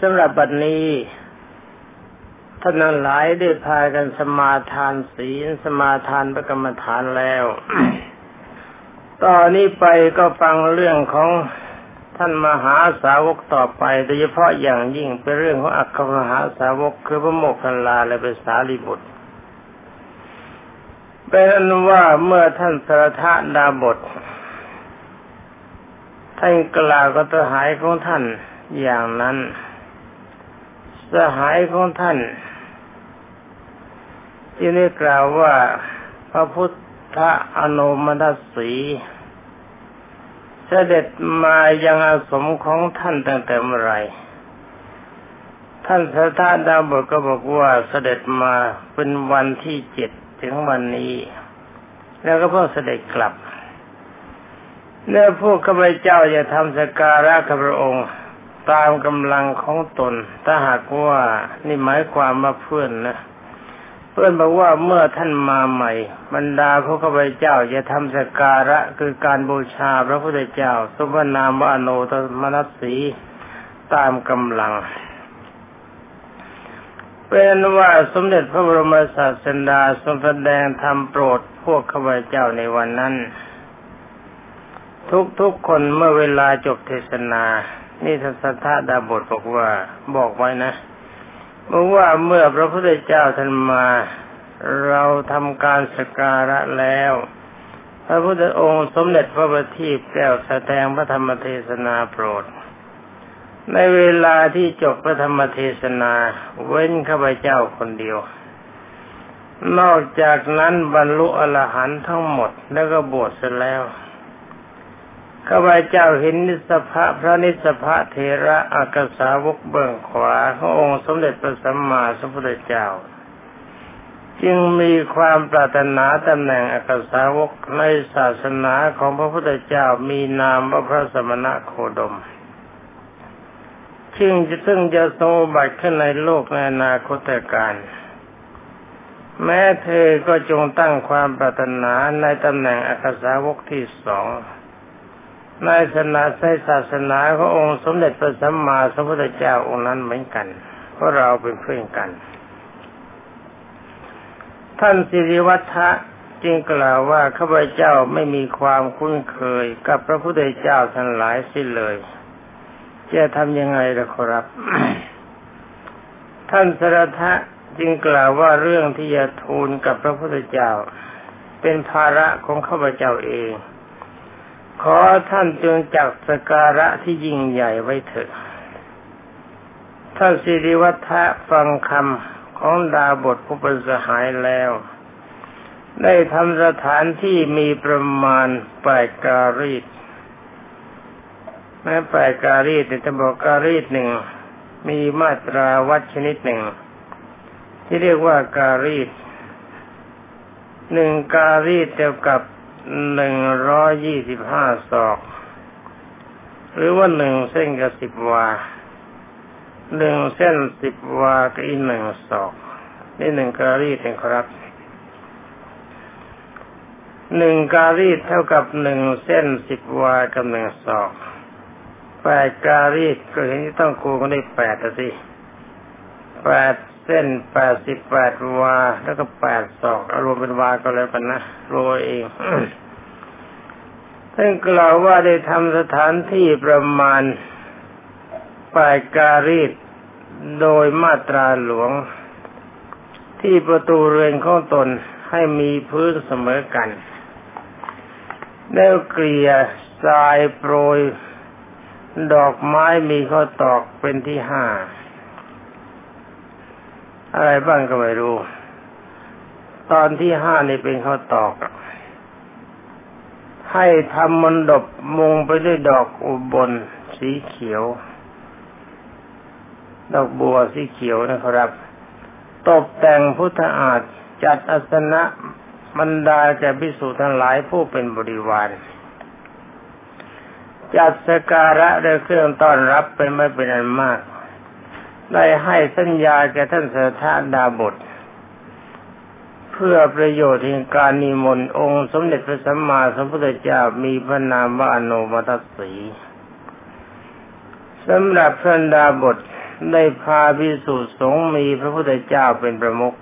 สำหรับบัดนี้ท่านทั้งหลายได้พากันสมาทานศีลสมาทานพระกรรมฐานแล้ว ต่อนนี้ไปก็ฟังเรื่องของท่านมหาสาวกต่อไปโดยเฉพาะอย่างยิ่งเป็นเรื่องของอัคคมหาสาวกคือพระโมคคัลลาและพระสารีบุตรเป็นว่าเมื่อท่านสารถดาบสท่านกล่าวกับสหายของท่านอย่างนั้นสหายของท่านที่ได้กล่าวว่าพระพุทธอนุมัติสีเสด็จมายังอาสมของท่านตั้งแต่เมื่อไรท่านสารถดาบสก็บอกว่าเสด็จมาเป็นวันที่7ถึงวันนี้แล้วก็เพิ่งเสด็จกลับเนื้อพวกข้าพเจ้าจะทำสักการะกับพระองค์ตามกำลังของตนถ้าหากว่านี่หมายความว่าเพื่อนนะเพื่อนบอกว่าเมื่อท่านมาใหม่บรรดาพวกข้าพเจ้าจะทำสักการะคือการบูชาพระพุทธเจ้าสมนามว่าอโนมนัสสีตามกำลังเป็นว่าสมเด็จพระบรมศาสดาทรงแสดงธรรมโปรดพวกข้าพเจ้าในวันนั้นทุกคนเมื่อเวลาจบเทศนานี่ท่านสัทธาดาบสบอกว่าบอกไว้นะบอกว่าเมื่อพระพุทธเจ้าท่านมาเราทำการสักการะแล้วพระพุทธองค์สมเด็จพระบัณฑิตแก้วแสดงพระธรรมเทศนาโปรดในเวลาที่จบพระธรรมเทศนาเว้นข้าพเจ้าคนเดียวนอกจากนั้นบรรลุอรหันต์ทั้งหมดแล้วก็บวชเสร็จแล้วข้าพเจ้าเห็นนิสสภะพระนิสสภะเถระอักขสาวกเบื้องขวาขององค์สมเด็จพระสัมมาสัมพุทธเจ้าจึงมีความปรารถนาตำแหน่งอักขสาวกในศาสนาของพระพุทธเจ้ามีนามว่าพระสมณะโคดมซึ่งจะทรงอุบัติขึ้นในโลกในอนาคตการแม้เธอก็จงตั้งความปรารถนาในตำแหน่งอักขสาวกที่2ในศาสนาขององค์สมเด็จพระสัมมาสัมพุทธเจ้าองค์นั้นเหมือนกันเพราะเราเป็นเพื่อนกันท่านสิริวัฒน์จึงกล่าวว่าข้าพเจ้าไม่มีความคุ้นเคยกับพระพุทธเจ้าทั้งหลายสิ้นเลยจะทำยังไงล่ะครับ ท่านสรทะจึงกล่าวว่าเรื่องที่จะทูลกับพระพุทธเจ้าเป็นภาระของข้าพเจ้าเองขอท่านจงจักสักการะที่ยิ่งใหญ่ไว้เถิดท่านสิริวัฒน์ฟังคำของดาบสผู้เป็นสหายแล้วได้ทำสถานที่มีประมาณ8การีตแม้ปลายการีตแต่บอกการีตหนึ่งมีมาตราวัดชนิดหนึ่งที่เรียกว่าการีต1การีตเท่ากับ125ศอกหรือว่า1เส้นกับ10วา1เส้น10วากับอีก1ศอกนี่1การีตเองครับ1การีตเท่ากับ1เส้น10วากับ1ศอก8การีตก็เห็นที่ต้องคูณกันได้8อ่ะสิ8เส้น88วาแล้วก็8ศอกรวมเป็นวาก็แล้วกันนะรวมเองท่านกล่าวว่าได้ทำสถานที่ประมาณ8การีตโดยมาตราหลวงที่ประตูเรือนของตนให้มีพื้นเสมอกันแล้วเกลี่ยทรายโปรยดอกไม้มีข้อตอกเป็นที่5อะไรบ้างก็ไม่รู้ตอนที่5นี่เป็นข้อตอกให้ทำมณฑปมุงไปด้วยดอกอุบลสีเขียวดอกบัวสีเขียวนะครับตกแต่งพุทธอาฏจัดอาสนะบรรดาแก่ภิกษุทั้งหลายผู้เป็นบริวารจัดสักการะด้วยเครื่องต้อนรับเป็นไม่เป็นอันมากได้ให้สัญญาแก่ท่านสารถดาบสเพื่อประโยชน์แห่งการนิมนต์องค์สมเด็จพระสัมมาสัมพุทธเจ้ามีพระนามว่าอโนมัติสี สำหรับท่านดาบทได้พาภิกษุสงฆ์มีพระพุทธเจ้าเป็นประมุข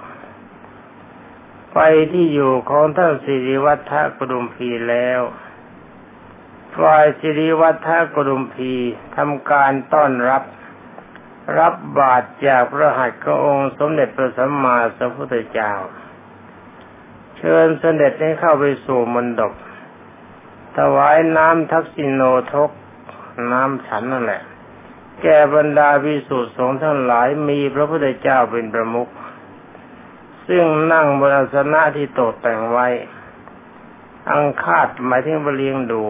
ไปที่อยู่ของท่านสิริวัฒน์กดุมพีแล้วฝ่ายสิริวัฒน์กดุมพีทำการต้อนรับบาตรจากพระหัตถ์ขององค์สมเด็จพระสัมมาสัมพุทธเจ้าเชิญเสด็จให้เข้าไปสู่มณฑปถวายน้ำทักษิโณทกน้ำฉันนั่นแหละแก่บรรดาภิกษุสงฆ์ทั้งหลายมีพระพุทธเจ้าเป็นประมุขซึ่งนั่งบนอาสนะที่ตกแต่งไว้อังคาดหมายถึงบริเวณดู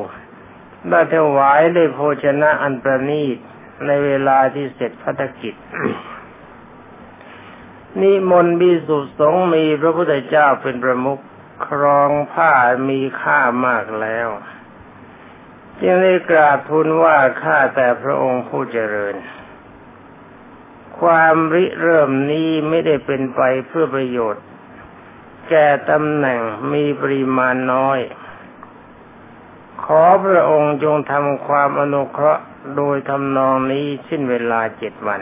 ได้ถวายด้วยโภชนะอันประณีตในเวลาที่เสร็จภัตกิจ นิมนต์ภิกษุสงฆ์มีพระพุทธเจ้าเป็นประมุขครองผ้ามีค่ามากแล้วจึงได้กราบทูลว่าข้าแต่พระองค์ผู้เจริญความริเริ่มนี้ไม่ได้เป็นไปเพื่อประโยชน์แก่ตำแหน่งมีปริมาณน้อยขอพระองค์จงทำความอนุเคราะห์โดยทำนองนี้สิ้นเวลา7 วัน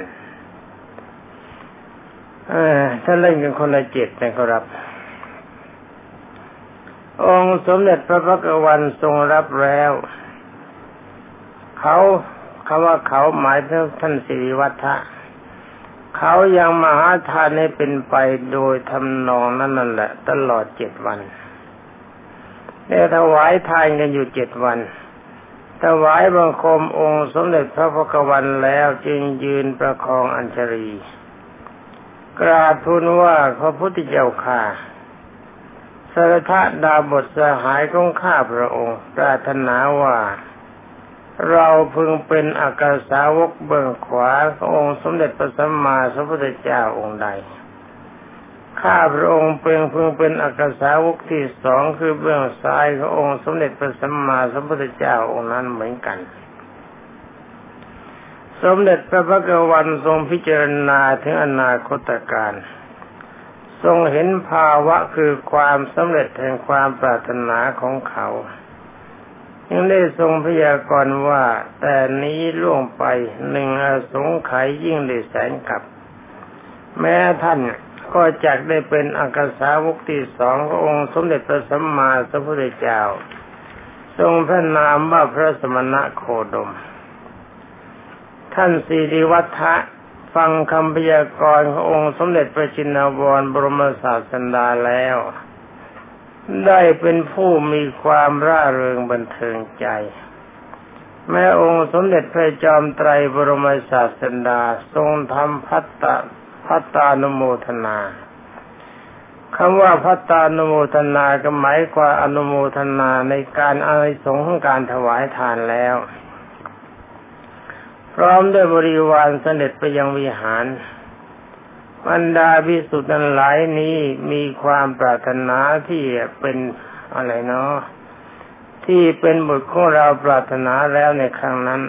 ถ้าเล่นกันคนละ7นะครับองค์สมเด็จพระภักวันทรงรับแล้วเขาคำว่าเขาหมายถึงท่านสิริวัฒน์เขายังมหาทานให้เป็นไปโดยทำนองนั้นนั่นแหละตลอด7 วันได้ถวายทานกันอยู่7 วันถวายบังคมองค์สมเด็จพระภักวันแล้วจึงยืนประคองอัญชลีกราบทูลว่าพระพุทธเจ้าข้าสารทดาบทสหายของข้าพระองค์ปรารถนาว่าเราพึงเป็นอักขสาวกเบื้องขวาขององค์สมเด็จพระสัมมาสัมพุทธเจ้าองค์ใดข้าพระองค์พึงเป็นอักขสาวกที่2คือเบื้องซ้ายขององค์สมเด็จพระสัมมาสัมพุทธเจ้าองค์นั้นเหมือนกันสมเด็จพระภักวันทรงพิจารณาถึงอนาคตการทรงเห็นภาวะคือความสำเร็จแห่งความปรารถนาของเขายังได้ทรงพยากรณ์ว่าแต่นี้ล่วงไป1 อสงไขยยิ่งได้แสนกลับแม้ท่านก็จักได้เป็นอักขสาวกที่2ขององค์สมเด็จพระสัมมาสัมพุทธเจ้าทรงพระนามว่าพระสมณะโคดมท่านสิริวัฒน์ฟังคำพยากรณ์ขององค์สมเด็จพระชินวรบรมศาสดาแล้วได้เป็นผู้มีความร่าเริงบันเทิงใจแม้องค์สมเด็จพระจอมไตรบรมศาสดาทรงทำภัตตานุโมทนาคำว่าภัตตานุโมทนาก็หมายความอนุโมทนาในการอานิสงส์ของการถวายทานแล้วพร้อมด้วยบริวารเสด็จไปยังวิหารบรรดาภิกษุทั้งหลายนี้มีความปรารถนาที่เป็นอะไรเนาะที่เป็นบุตรของเราปรารถนาแล้วในครั้งนั้น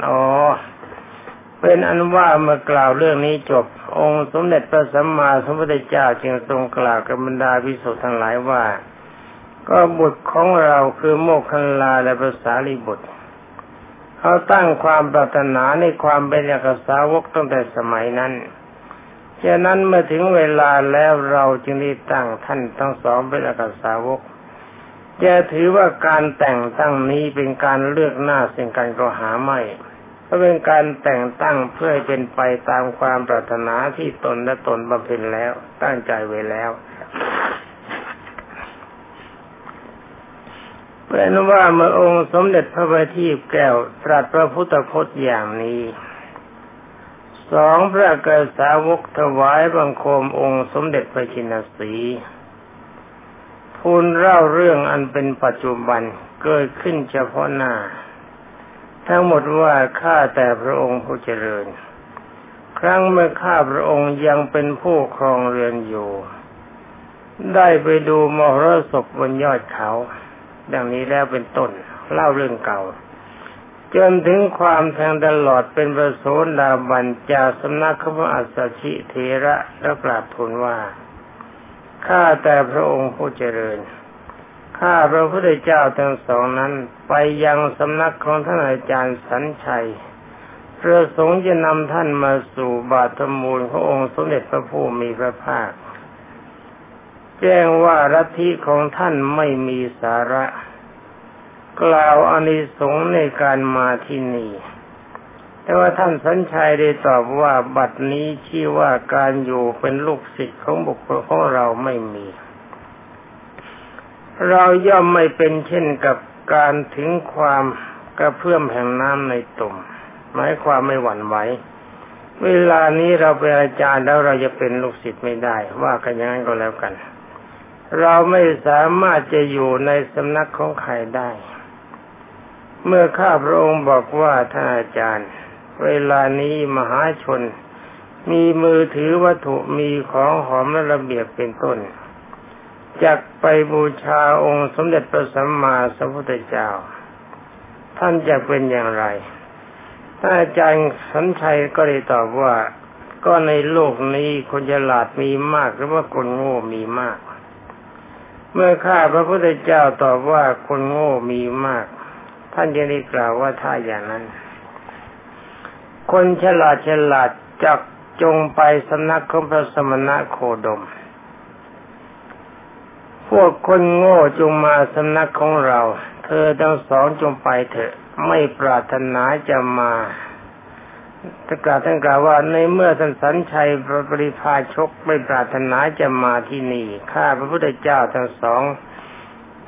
เป็นอันว่าเมื่อกล่าวเรื่องนี้จบองค์สมเด็จพระสัมมาสัมพุทธเจ้าจึงทรงกล่าวกับบรรดาภิกษุทั้งหลายว่าก็บุตรของเราคือโมคคัลลาและพระสารีบุตรเขาตั้งความปรารถนาในความเป็นอักขสาวกตั้งแต่สมัยนั้นฉะนั้นเมื่อถึงเวลาแล้วเราจึงได้ตั้งท่านทั้งสองเป็นอักขสาวกจะถือว่าการแต่งตั้งนี้เป็นการเลือกหน้าซึ่งกันก็หาไม่ก็เป็นการแต่งตั้งเพื่อให้เป็นไปตามความปรารถนาที่ตนและตนบำเพ็ญแล้วตั้งใจไว้แล้วเป็นว่าเมื่อองค์สมเด็จพระประทีปแก้วตรัสพระพุทธพจน์อย่างนี้2พระอักขสาวกถวายบังคมองค์สมเด็จพระชินสีห์ทูลเล่าเรื่องอันเป็นปัจจุบันเกิดขึ้นเฉพาะหน้าทั้งหมดว่าข้าแต่พระองค์ผู้เจริญครั้งเมื่อข้าพระองค์ยังเป็นผู้ครองเรือนอยู่ได้ไปดูมรสพบนยอดเขาดังนี้แล้วเป็นต้นเล่าเรื่องเก่าจนถึงความแทงตลอดเป็นพระโสดาบันจากสำนักของพระอัสสชิเถระแล้วกราบทูลว่าข้าแต่พระองค์ผู้เจริญข้าพระพุทธเจ้าทั้งสองนั้นไปยังสำนักของท่านอาจารย์สัญชัย ประสงค์จะนำท่านมาสู่บาทมูลขององค์สมเด็จพระผู้มีพระภาคแจ้งว่าลัทธิของท่านไม่มีสาระกล่าวอานิสงส์ในการมาที่นี่แต่ว่าท่านสัญชัยได้ตอบว่าบัดนี้ชื่อว่าการอยู่เป็นลูกศิษย์ของบุคคลของเราไม่มีเราย่อมไม่เป็นเช่นกับการถึงความกระเพื่อมแห่งน้ำในตุ่มหมายความไม่หวั่นไหวเวลานี้เราเป็นอาจารย์แล้วเราจะเป็นลูกศิษย์ไม่ได้ว่ากันอย่างนั้นก็แล้วกันเราไม่สามารถจะอยู่ในสำนักของใครได้เมื่อข้าพระองค์บอกว่าท่านอาจารย์เวลานี้มหาชนมีมือถือวัตถุมีของหอมและระเบียบเป็นต้นจักไปบูชาองค์สมเด็จพระสัมมาสัมพุทธเจ้าท่านจะเป็นอย่างไรท่านอาจารย์สัญชัยก็ได้ตอบว่าก็ในโลกนี้คนฉลาดมีมากหรือว่าคนโง่มีมากเมื่อข้าพระพุทธเจ้าตอบว่าคนโง่มีมากท่านยังได้กล่าวว่าถ้าอย่างนั้นคนฉลาดจักจงไปสำนักของพระสมณะโคดมพวกคนโง่จงมาสำนักของเราเธอทั้งสองจงไปเถอะไม่ปรารถนาจะมาท่านกล่าวว่าในเมื่อท่านสัญชัยปริพาชกไม่ปรารถนาจะมาที่นี่ข้าพระพุทธเจ้าทั้งสอง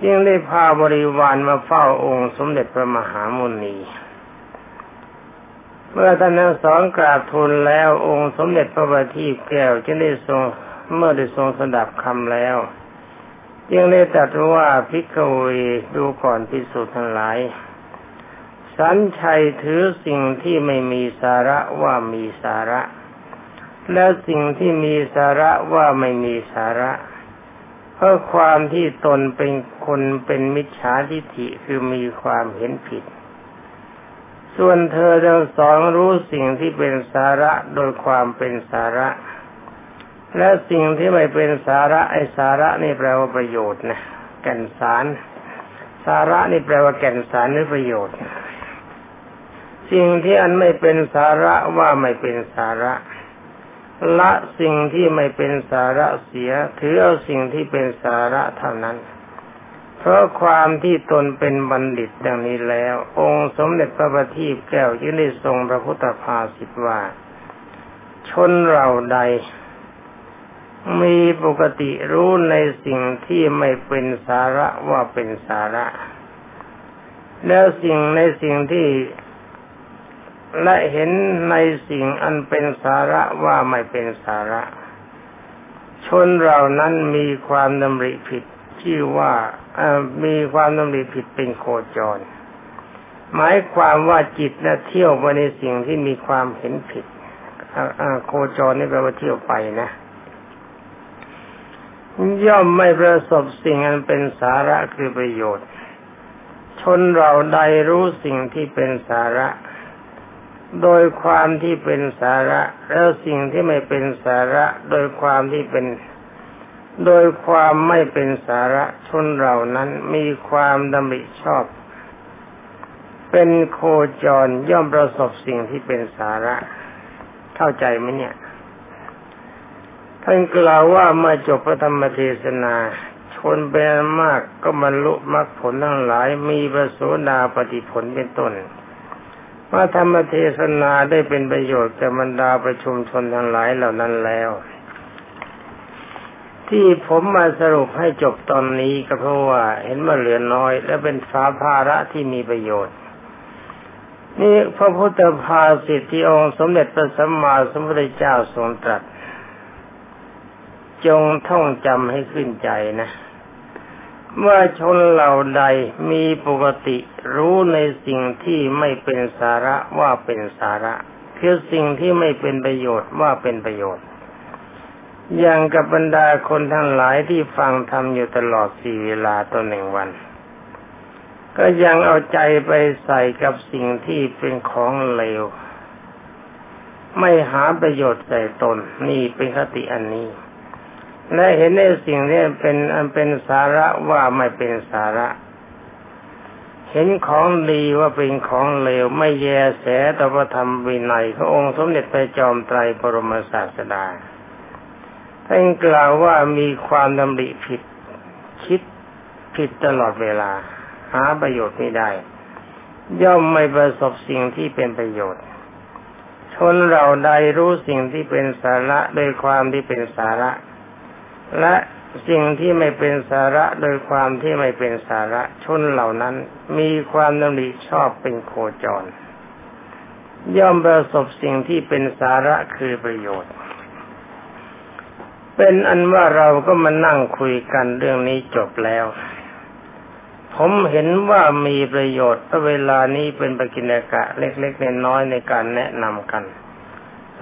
จึงได้พาบริวารมาเฝ้าองค์สมเด็จพระมหามุนีเมื่อท่านทั้งสองกราบทูลแล้วองค์สมเด็จพระบพิตรแก้วจึงได้ทรงสดับคำแล้วจึงได้ตรัสว่าภิกขุเอ๋ดูก่อนภิกษุทั้งหลายสัญชัยถือสิ่งที่ไม่มีสาระว่ามีสาระและสิ่งที่มีสาระว่าไม่มีสาระเพราะความที่ตนเป็นคนเป็นมิจฉาทิฏฐิคือมีความเห็นผิดส่วนเธอทั้งสองรู้สิ่งที่เป็นสาระโดยความเป็นสาระและสิ่งที่ไม่เป็นสาระไอ้สาระนี่แปลว่าประโยชน์นะแก่นสารสาระนี่แปลว่าแก่นสารหรือประโยชน์สิ่งที่อันไม่เป็นสาระว่าไม่เป็นสาระละสิ่งที่ไม่เป็นสาระเสียถือเอาสิ่งที่เป็นสาระเท่านั้นเพราะความที่ตนเป็นบัณฑิตดังนี้แล้วองค์สมเด็จพระบัณฑิตแก้วจึงได้ทรงพระพุทธภาษิตว่าชนเราใดมีปกติรู้ในสิ่งที่ไม่เป็นสาระว่าเป็นสาระแล้วในสิ่งที่และเห็นในสิ่งอันเป็นสาระว่าไม่เป็นสาระชนเรานั้นมีความดำริผิดชื่อว่ามีความดำริผิดเป็นโคจรหมายความว่าจิตนะเที่ยวไปในสิ่งที่มีความเห็นผิดโคจรนี่แปลว่าเที่ยวไปนะย่อมไม่ประสบสิ่งอันเป็นสาระคือประโยชน์ชนเราใดรู้สิ่งที่เป็นสาระโดยความที่เป็นสาระแล้วสิ่งที่ไม่เป็นสาระโดยความไม่เป็นสาระชนเหล่านั้นมีความดำริชอบเป็นโคจรย่อมประสบสิ่งที่เป็นสาระเข้าใจไหมเนี่ยท่านกล่าวว่าเมื่อจบพระธรรมเทศนาชนเป็นมากก็บรรลุมรรคผลทั้งหลายมีพระโสดาปัตติผลเป็นต้นพระธรรมเทศนาได้เป็นประโยชน์แก่บรรดาประชุมชนทั้งหลายเหล่านั้นแล้วที่ผมมาสรุปให้จบตอนนี้ก็เพราะว่าเห็นว่าเหลือน้อยและเป็นภาระที่มีประโยชน์นี่พระพุทธภาษิตที่องค์สมเด็จพระสัมมาสัมพุทธเจ้าทรงตรัสจงท่องจำให้ขึ้นใจนะว่าชนเหล่าใดมีปกติรู้ในสิ่งที่ไม่เป็นสาระว่าเป็นสาระคือสิ่งที่ไม่เป็นประโยชน์ว่าเป็นประโยชน์อย่างกับบรรดาคนทั้งหลายที่ฟังธรรมอยู่ตลอดสี่เวลาต่อหนึ่งวันก็ยังเอาใจไปใส่กับสิ่งที่เป็นของเลวไม่หาประโยชน์ใส่ตนนี่เป็นคติอันนี้และเห็นในสิ่งที่เป็นสาระว่าไม่เป็นสาระ เห็นของดีว่าเป็นของเลวไม่แยแสต่อพระธรรมวินัยขององค์สมเด็จพระจอมไตรปรมศาสดาท่านกล่าวว่ามีความดำริผิดคิดผิดตลอดเวลาหาประโยชน์ไม่ได้ย่อมไม่ประสบสิ่งที่เป็นประโยชน์ชนเราใดรู้สิ่งที่เป็นสาระโดยความที่เป็นสาระและสิ่งที่ไม่เป็นสาระโดยความที่ไม่เป็นสาระชนเหล่านั้นมีความดำริชอบเป็นโคจรย่อมประสบสิ่งที่เป็นสาระคือประโยชน์เป็นอันว่าเราก็มานั่งคุยกันเรื่องนี้จบแล้วผมเห็นว่ามีประโยชน์เวลานี้เป็นปกิณกะเล็กๆน้อยๆในการแนะนำกัน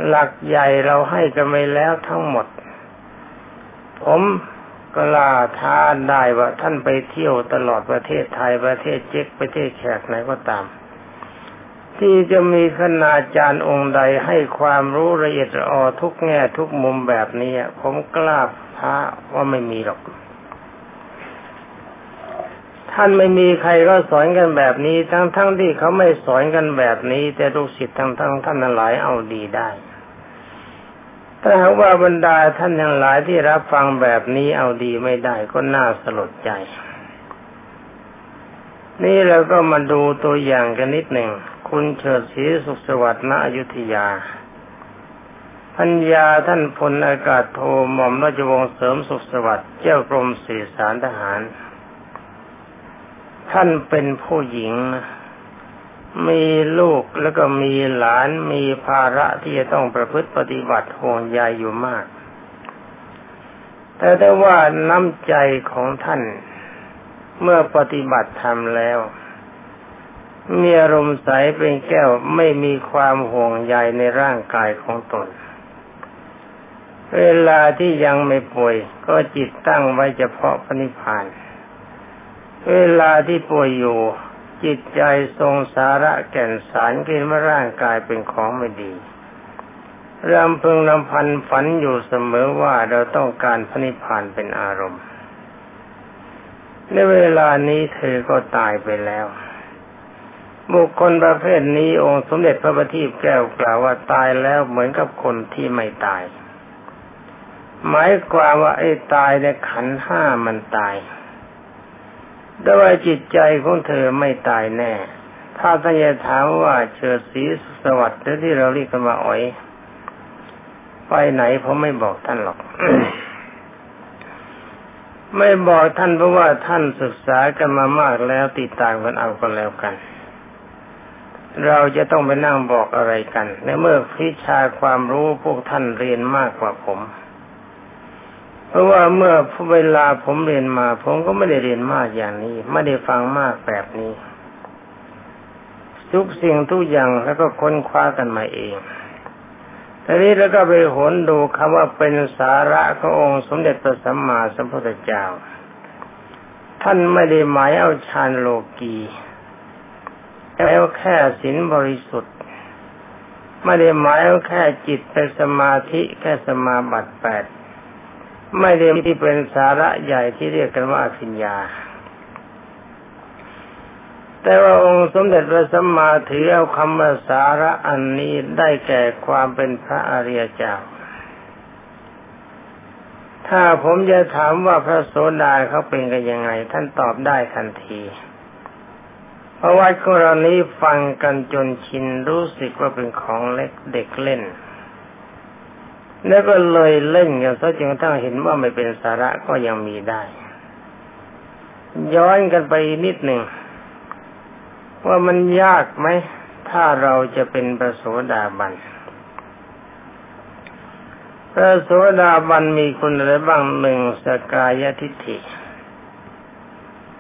หลักใหญ่เราให้กันไปแล้วทั้งหมดผมกล้าท้าได้ว่าท่านไปเที่ยวตลอดประเทศไทยประเทศเจ็กประเทศแขกไหนก็ตามที่จะมีคณาจารย์องค์ใดให้ความรู้ละเอียดละออทุกแง่ทุกมุมแบบนี้ผมกล้าท้าว่าไม่มีหรอกท่านไม่มีใครก็สอนกันแบบนี้ทั้งที่เขาไม่สอนกันแบบนี้แต่ลูกศิษย์ทั้งท่านหลายเอาดีได้ถ้าหากว่าบรรดาท่านทั้งหลายที่รับฟังแบบนี้เอาดีไม่ได้ก็น่าสลดใจนี่เราก็มาดูตัวอย่างกันนิดหนึ่งคุณเฉิดศรีสุขสวัสดิ์ณอยุธยาพัญญาท่านพลอากาศโทหม่อมราชวงศ์เสริมสุขสวัสดิ์เจ้ากรมสื่อสารทหารท่านเป็นผู้หญิงมีลูกแล้วก็มีหลานมีภาระที่จะต้องประพฤติปฏิบัติห่วงใยอยู่มากแต่ว่าน้ำใจของท่านเมื่อปฏิบัติธรรมแล้วมีอารมณ์ใสเป็นแก้วไม่มีความห่วงใยในร่างกายของตนเวลาที่ยังไม่ป่วยก็จิตตั้งไว้เฉพาะพระนิพพานเวลาที่ป่วยอยู่จิตใจทรงสาระแก่นสารเกินว่าร่างกายเป็นของไม่ดีรำพึงรำพันฝันอยู่เสมอว่าเราต้องการพระนิพพานเป็นอารมณ์ในเวลานี้เธอก็ตายไปแล้วบุคคลประเภทนี้องค์สมเด็จพระบัณฑิตแก้วกล่าวว่าตายแล้วเหมือนกับคนที่ไม่ตายหมายความว่าไอ้ตายในขันธ์ห้ามันตายแต่ว่าจิตใจของเธอไม่ตายแน่ถ้าท่านจะถามว่าเฉิดศรีสวัสดิ์ที่เราเรียกกันว่าอ๋อยไปไหนผมไม่บอกท่านหรอก ไม่บอกท่านเพราะว่าท่านศึกษากันมามากแล้วติดตามกันเอากันแล้วกันเราจะต้องไปนั่งบอกอะไรกันในเมื่อวิชาความรู้พวกท่านเรียนมากกว่าผมเพราะว่าเมื่อเวลาผมเรียนมาผมก็ไม่ได้เรียนมากอย่างนี้ไม่ได้ฟังมากแบบนี้ทุกสิ่งทุกอย่างแล้วก็ค้นคว้ากันมาเองทีนี้แล้วก็ไปหนดูคำว่าเป็นสาระขององค์สมเด็จพระสัมมาสัมพุทธเจ้าท่านไม่ได้หมายเอาฌานโลกีแล้วแค่ศีลบริสุทธิ์ไม่ได้หมายเอาแค่จิตเป็นสมาธิแค่สมาบัติแปดไม่ได้ที่เป็นสาระใหญ่ที่เรียกกันว่าอภิญญาแต่ว่าองค์สมเด็จพระสัมมาถือเอาคำว่าสาระอันนี้ได้แก่ความเป็นพระอริยเจ้าถ้าผมจะถามว่าพระโสดาเขาเป็นกันยังไงท่านตอบได้ทันทีเพราะว่าคนเหล่านี้ฟังกันจนชินรู้สึกว่าเป็นของเล็กเด็กเล่นแล้วก็เลยเล่นกันซะจนกระทั่งเห็นว่าไม่เป็นสาระก็ยังมีได้ย้อนกันไปนิดหนึ่งว่ามันยากไหมถ้าเราจะเป็นพระโสดาบันพระโสดาบันมีคุณอะไรบ้างหนึ่งสกายทิฏฐิ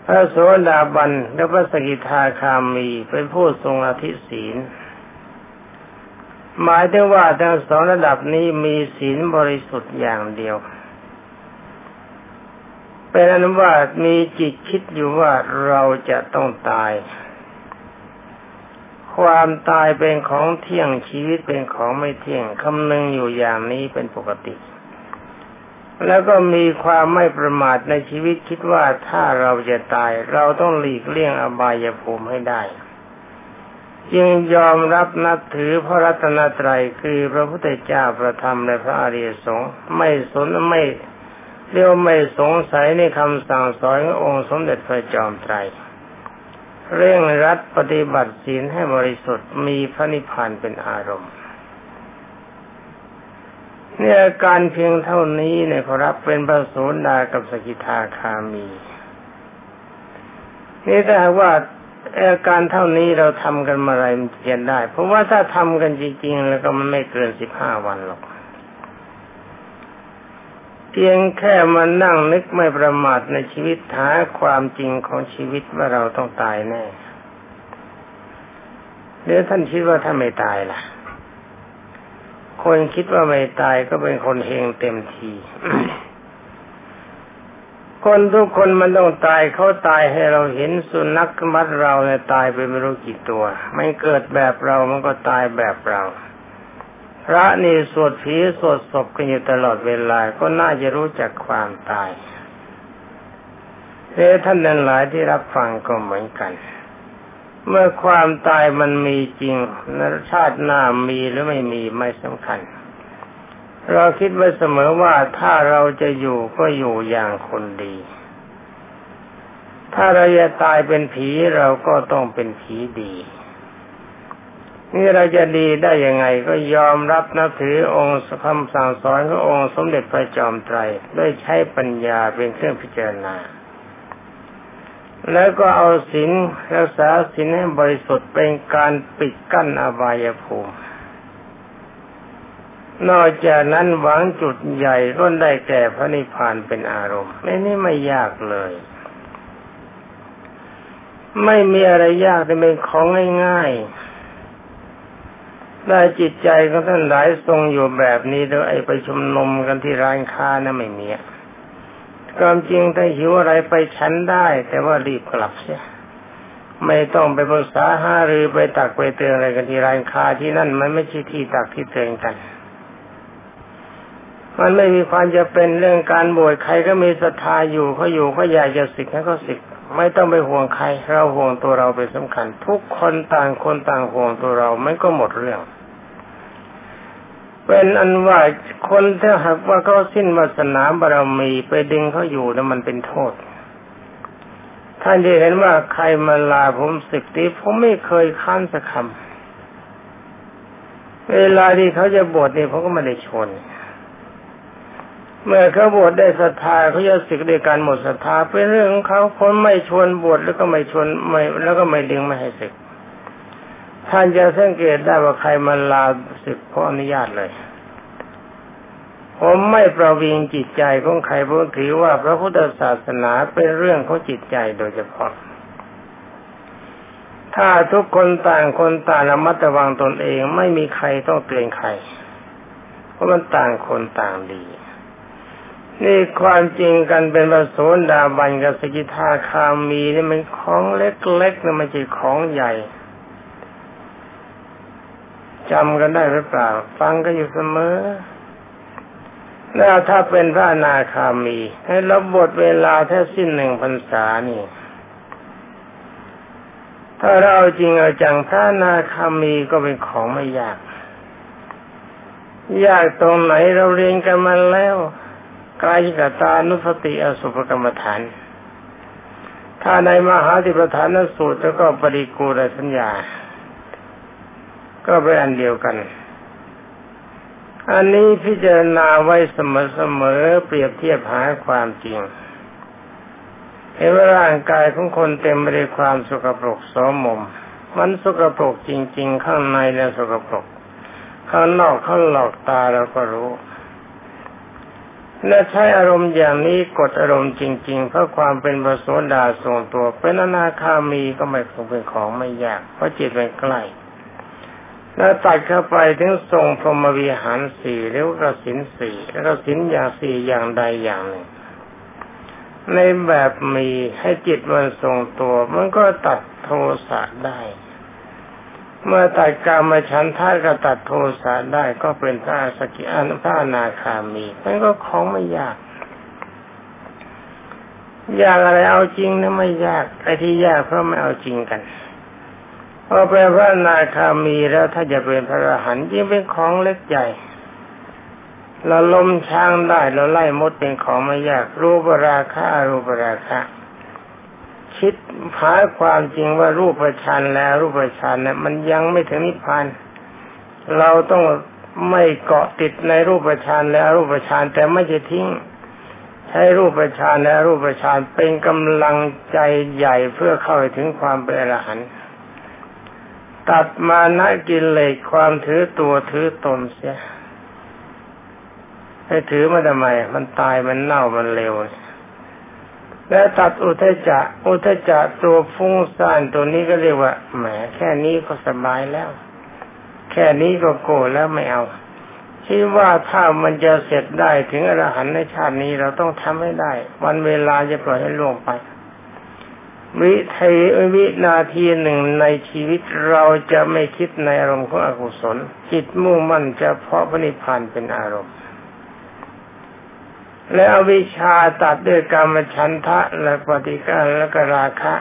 พระโสดาบันและพระสกิทาคามีเป็นผู้ทรงอธิศีลหมายถึงว่าทั้งสองระดับนี้มีศีลบริสุทธิ์อย่างเดียวเป็นอนุวาสมีจิตคิดอยู่ว่าเราจะต้องตายความตายเป็นของเที่ยงชีวิตเป็นของไม่เที่ยงคำนึงอยู่อย่างนี้เป็นปกติ แล้วก็มีความไม่ประมาทในชีวิตคิดว่าถ้าเราจะตายเราต้องหลีกเลี่ยงอบายภูมิให้ได้จึงยอมรับนับถือพระรัตนตรัยคือพระพุทธเจ้าพระธรรมและพระอริยสงฆ์ไม่สงสัยในคำสั่งสอนขององค์สมเด็จพระจอมไตรเร่งรัดปฏิบัติศีลให้บริสุทธิ์มีพระนิพพานเป็นอารมณ์เนี่ยการเพียงเท่านี้เนี่ยขอรับเป็นพระโสดากับสกิทาคามีนี่ถ้าว่าอาการเท่านี้เราทำกันมาอะไรมันเกินได้เพราะว่าถ้าทำกันจริงๆแล้วก็มันไม่เกิน15 วันหรอกเพียงแค่มานั่งนึกไม่ประมาทในชีวิตหาความจริงของชีวิตว่าเราต้องตายแน่เดี๋ยวท่านคิดว่าท่านไม่ตายล่ะคนคิดว่าไม่ตายก็เป็นคนเฮงเต็มที คนทุกคนมันต้องตายเขาตายให้เราเห็นสุนัขมัดเราเนี่ยตายไปไม่รู้กี่ตัวไม่เกิดแบบเรามันก็ตายแบบเราพระนี่สวดผีสวดศพกันอยู่ตลอดเวลาก็น่าจะรู้จักความตายท่านนั้นหลายที่รับฟังก็เหมือนกันเมื่อความตายมันมีจริงชาติหน้ามีหรือไม่มีไม่สำคัญเราคิดไว้เสมอว่าถ้าเราจะอยู่ก็อยู่อย่างคนดีถ้าเราจะตายเป็นผีเราก็ต้องเป็นผีดีนี่เราจะดีได้ยังไงก็ยอมรับนับถือองค์คำสั่งสอนขององค์สมเด็จพระจอมไตรด้วยใช้ปัญญาเป็นเครื่องพิจารณาแล้วก็เอาศีลรักษาศีลให้บริสุทธิ์เป็นการปิดกั้นอบายภูมินอกจากนั้นหวังจุดใหญ่ก็ได้แก่พระนิพพานเป็นอารมณ์นี่ไม่ยากเลยไม่มีอะไรยากแต่เป็นของง่ายๆได้จิตใจของท่านหลายทรงอยู่แบบนี้แล้วไอ้ไปชุมนุมกันที่ร้านค้านะไม่มีความจริงถ้าหิวอะไรไปฉันได้แต่ว่ารีบกลับเสียไม่ต้องไปปรึกษาหารือไปตักไปเตือนอะไรกันที่ร้านค้าที่นั่นมันไม่ใช่ที่ตักที่เตือนกันมันไม่มีความจะเป็นเรื่องการบวชใครก็มีศรัทธาอยู่เขาอยู่เขาอยากจะศึกให้เขาศึกไม่ต้องไปห่วงใครเราห่วงตัวเราเป็นสำคัญทุกคนต่างคนต่างห่วงตัวเรามันก็หมดเรื่องเป็นอันว่าคนถ้าหากว่าเขาสิ้นวาสนาบารมีไปดึงเขาอยู่แล้วมันเป็นโทษท่านจะเห็นว่าใครมาลาผมศึกนี้ผมไม่เคยค้านสักคำเวลาที่เขาจะบวชนี่เขาก็ไม่ได้ชนเมื่อเขาบวชได้ศรัทธาเขาจะศึกด้วยการหมดศรัทธาเป็นเรื่องของเขาคนไม่ชวนบวชแล้วก็ไม่ชวนแล้วก็ไม่ดึงไม่ให้ศึกท่านจะสังเกตได้ว่าใครมาลาศึกเพราะอนุญาตเลยผมไม่ประวิงจิตใจของใครเพราะถือว่าพระพุทธศาสนาเป็นเรื่องของจิตใจโดยเฉพาะถ้าทุกคนต่างคนต่างระมัดระวังตนเองไม่มีใครต้องเตือนใครเพราะมันต่างคนต่างดีนี่ความจริงกันเป็นพระโสดาบันกับสกิทาคามีนี่มันของเล็กๆนะมันจะของใหญ่จำกันได้หรือเปล่าฟังกันอยู่เสมอแล้วถ้าเป็นพระอนาคามีให้รับบทเวลาแท้สิ้น1 พรรษานี่ถ้าเราจริงเอาจังพระอนาคามีก็เป็นของไม่ยากยากตรงไหนเราเรียนกันมาแล้วกายกตานุสติอสุภกรรมฐานถ้าในมหาสติปัฏฐานสูตรแล้วก็ปฏิกูลสัญญาก็เป็นอันเดียวกันอันนี้พิจารณาไว้เสมอๆเปรียบเทียบหาความจริงเห็นว่าร่างกายของคนเต็มไปด้วยความสกปรกโสมมมันสกปรกจริงๆข้างในแล้วสกปรกข้างนอกเขาหลอกตาเราก็รู้และใช้อารมณ์อย่างนี้กดอารมณ์จริงๆเพราะความเป็นพระโสดาทรงตัวเป็นอนาคามีก็ไม่คงเป็นของไม่ยากเพราะจิตมันใกล้แล้วตัดเข้าไปถึงทรงพรหมวิหาร4แล้วก็ศีล4แล้วก็ศีลอย่าง4อย่างใดอย่างหนึ่งในแบบมีให้จิตมันทรงตัวมันก็ตัดโทสะได้ เมื่อตัดกามฉันทะก็ตัดโทสะได้ก็เป็นพระสกิอนาคามีนั่นก็ของไม่ยากยากอะไรเอาจริงนะไม่ยากไอ้ที่ยากเพราะไม่เอาจริงกันพอเป็นพระอนาคามีแล้วถ้าจะเป็นพระอรหันต์ยิ่งเป็นของเล็กใหญ่เราล้มช้างได้เราไล่มดเป็นของไม่ยากรูปราคะอรูปราคะคิดหาความจริงว่ารูปฌานแล้วรูปฌานน่ะมันยังไม่ถึงนิพพานเราต้องไม่เกาะติดในรูปฌานแล้วรูปฌานแต่ไม่จะทิ้งให้รูปฌานและรูปฌานเป็นกำลังใจใหญ่เพื่อเข้าถึงความเป็นอรหันต์ตัดมานะกิเลสความถือตัวถือตนเสียให้ถือมาทำไมมันตายมันเน่ามันเลวและตัดอุทธัจจะอุทธัจจะตัวฟุ้งซ่านตัวนี้ก็เรียกว่าแหมแค่นี้ก็สบายแล้วแค่นี้ก็โกรธแล้วไม่เอาคิดว่าถ้ามันจะเสร็จได้ถึงอรหันต์ในชาตินี้เราต้องทำให้ได้วันเวลาจะปล่อยให้ล่วงไปวินาทีหนึ่งในชีวิตเราจะไม่คิดในอารมณ์ของอกุศลจิตมุ่งมั่นจะเพาะพระนิพพานเป็นอารมณ์และอวิชชาตัดด้วยกามฉันทะและปฏิฆะและก็ราคะ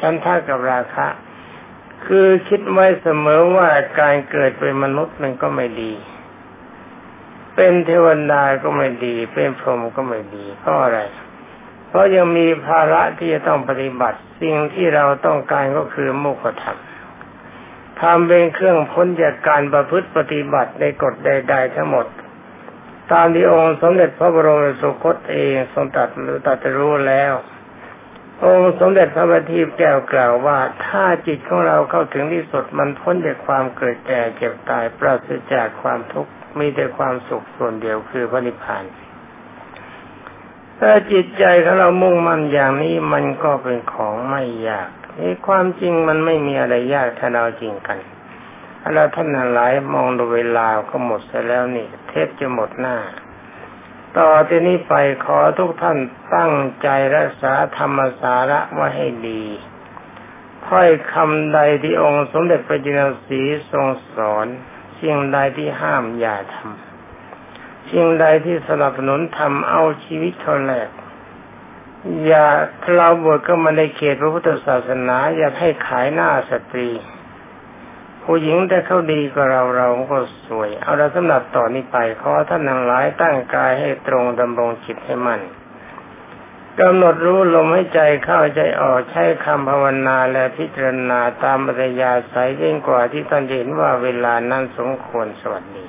ฉันทะกับราคะคือคิดไว้เสมอว่าการเกิดเป็นมนุษย์มันก็ไม่ดีเป็นเทวดาก็ไม่ดีเป็นพรหมก็ไม่ดีเพราะอะไรเพราะยังมีภาระที่จะต้องปฏิบัติสิ่งที่เราต้องการก็คือโมกขธรรมทำเป็นเครื่องพ้นจากการประพฤติปฏิบัติในกฎใดๆทั้งหมดตามที่องค์สมเด็จพระบรมสุคตเองทรงตรัสรู้แล้วองค์สมเด็จพระบัณฑิตแก้วกล่าวว่าถ้าจิตของเราเข้าถึงที่สุดมันพ้นจากความเกิดแก่เจ็บตายปราศจากความทุกข์มีแต่ความสุขส่วนเดียวคือพระนิพพานถ้าจิตใจของเรามุ่งมั่นอย่างนี้มันก็เป็นของไม่ยากในความจริงมันไม่มีอะไรยากถ้าเราจริงกันแล้วท่านหลายมองดูเวลาก็หมดซะแล้วนี่เทปจะหมดหน้าต่อที่นี้ไปขอทุกท่านตั้งใจรักษาธรรมสาระไว้ให้ดีถ้อยคำใดที่องค์สมเด็จพระจินสีทรงสอนสิ่งใดที่ห้ามอย่าทำสิ่งใดที่สนับสนุนทำเอาชีวิตเขาแลกอย่าเราบวชก็มาในเขตพระพุทธศาสนาอย่าให้ขายหน้าสตรีผู้หญิงแต่เขาดีกว่าเราก็สวยเอาละสำหรับต่อนนี้ไปขอท่านทั้งหลายตั้งกายให้ตรงดำรงจิตให้มั่นกำหนดรู้ลมหายใจเข้าใจออกใช้คำภาวนาและพิจารณาตามอัธยาศัยยิ่งกว่าที่ท่านเห็นว่าเวลานั้นสมควรสวัสดี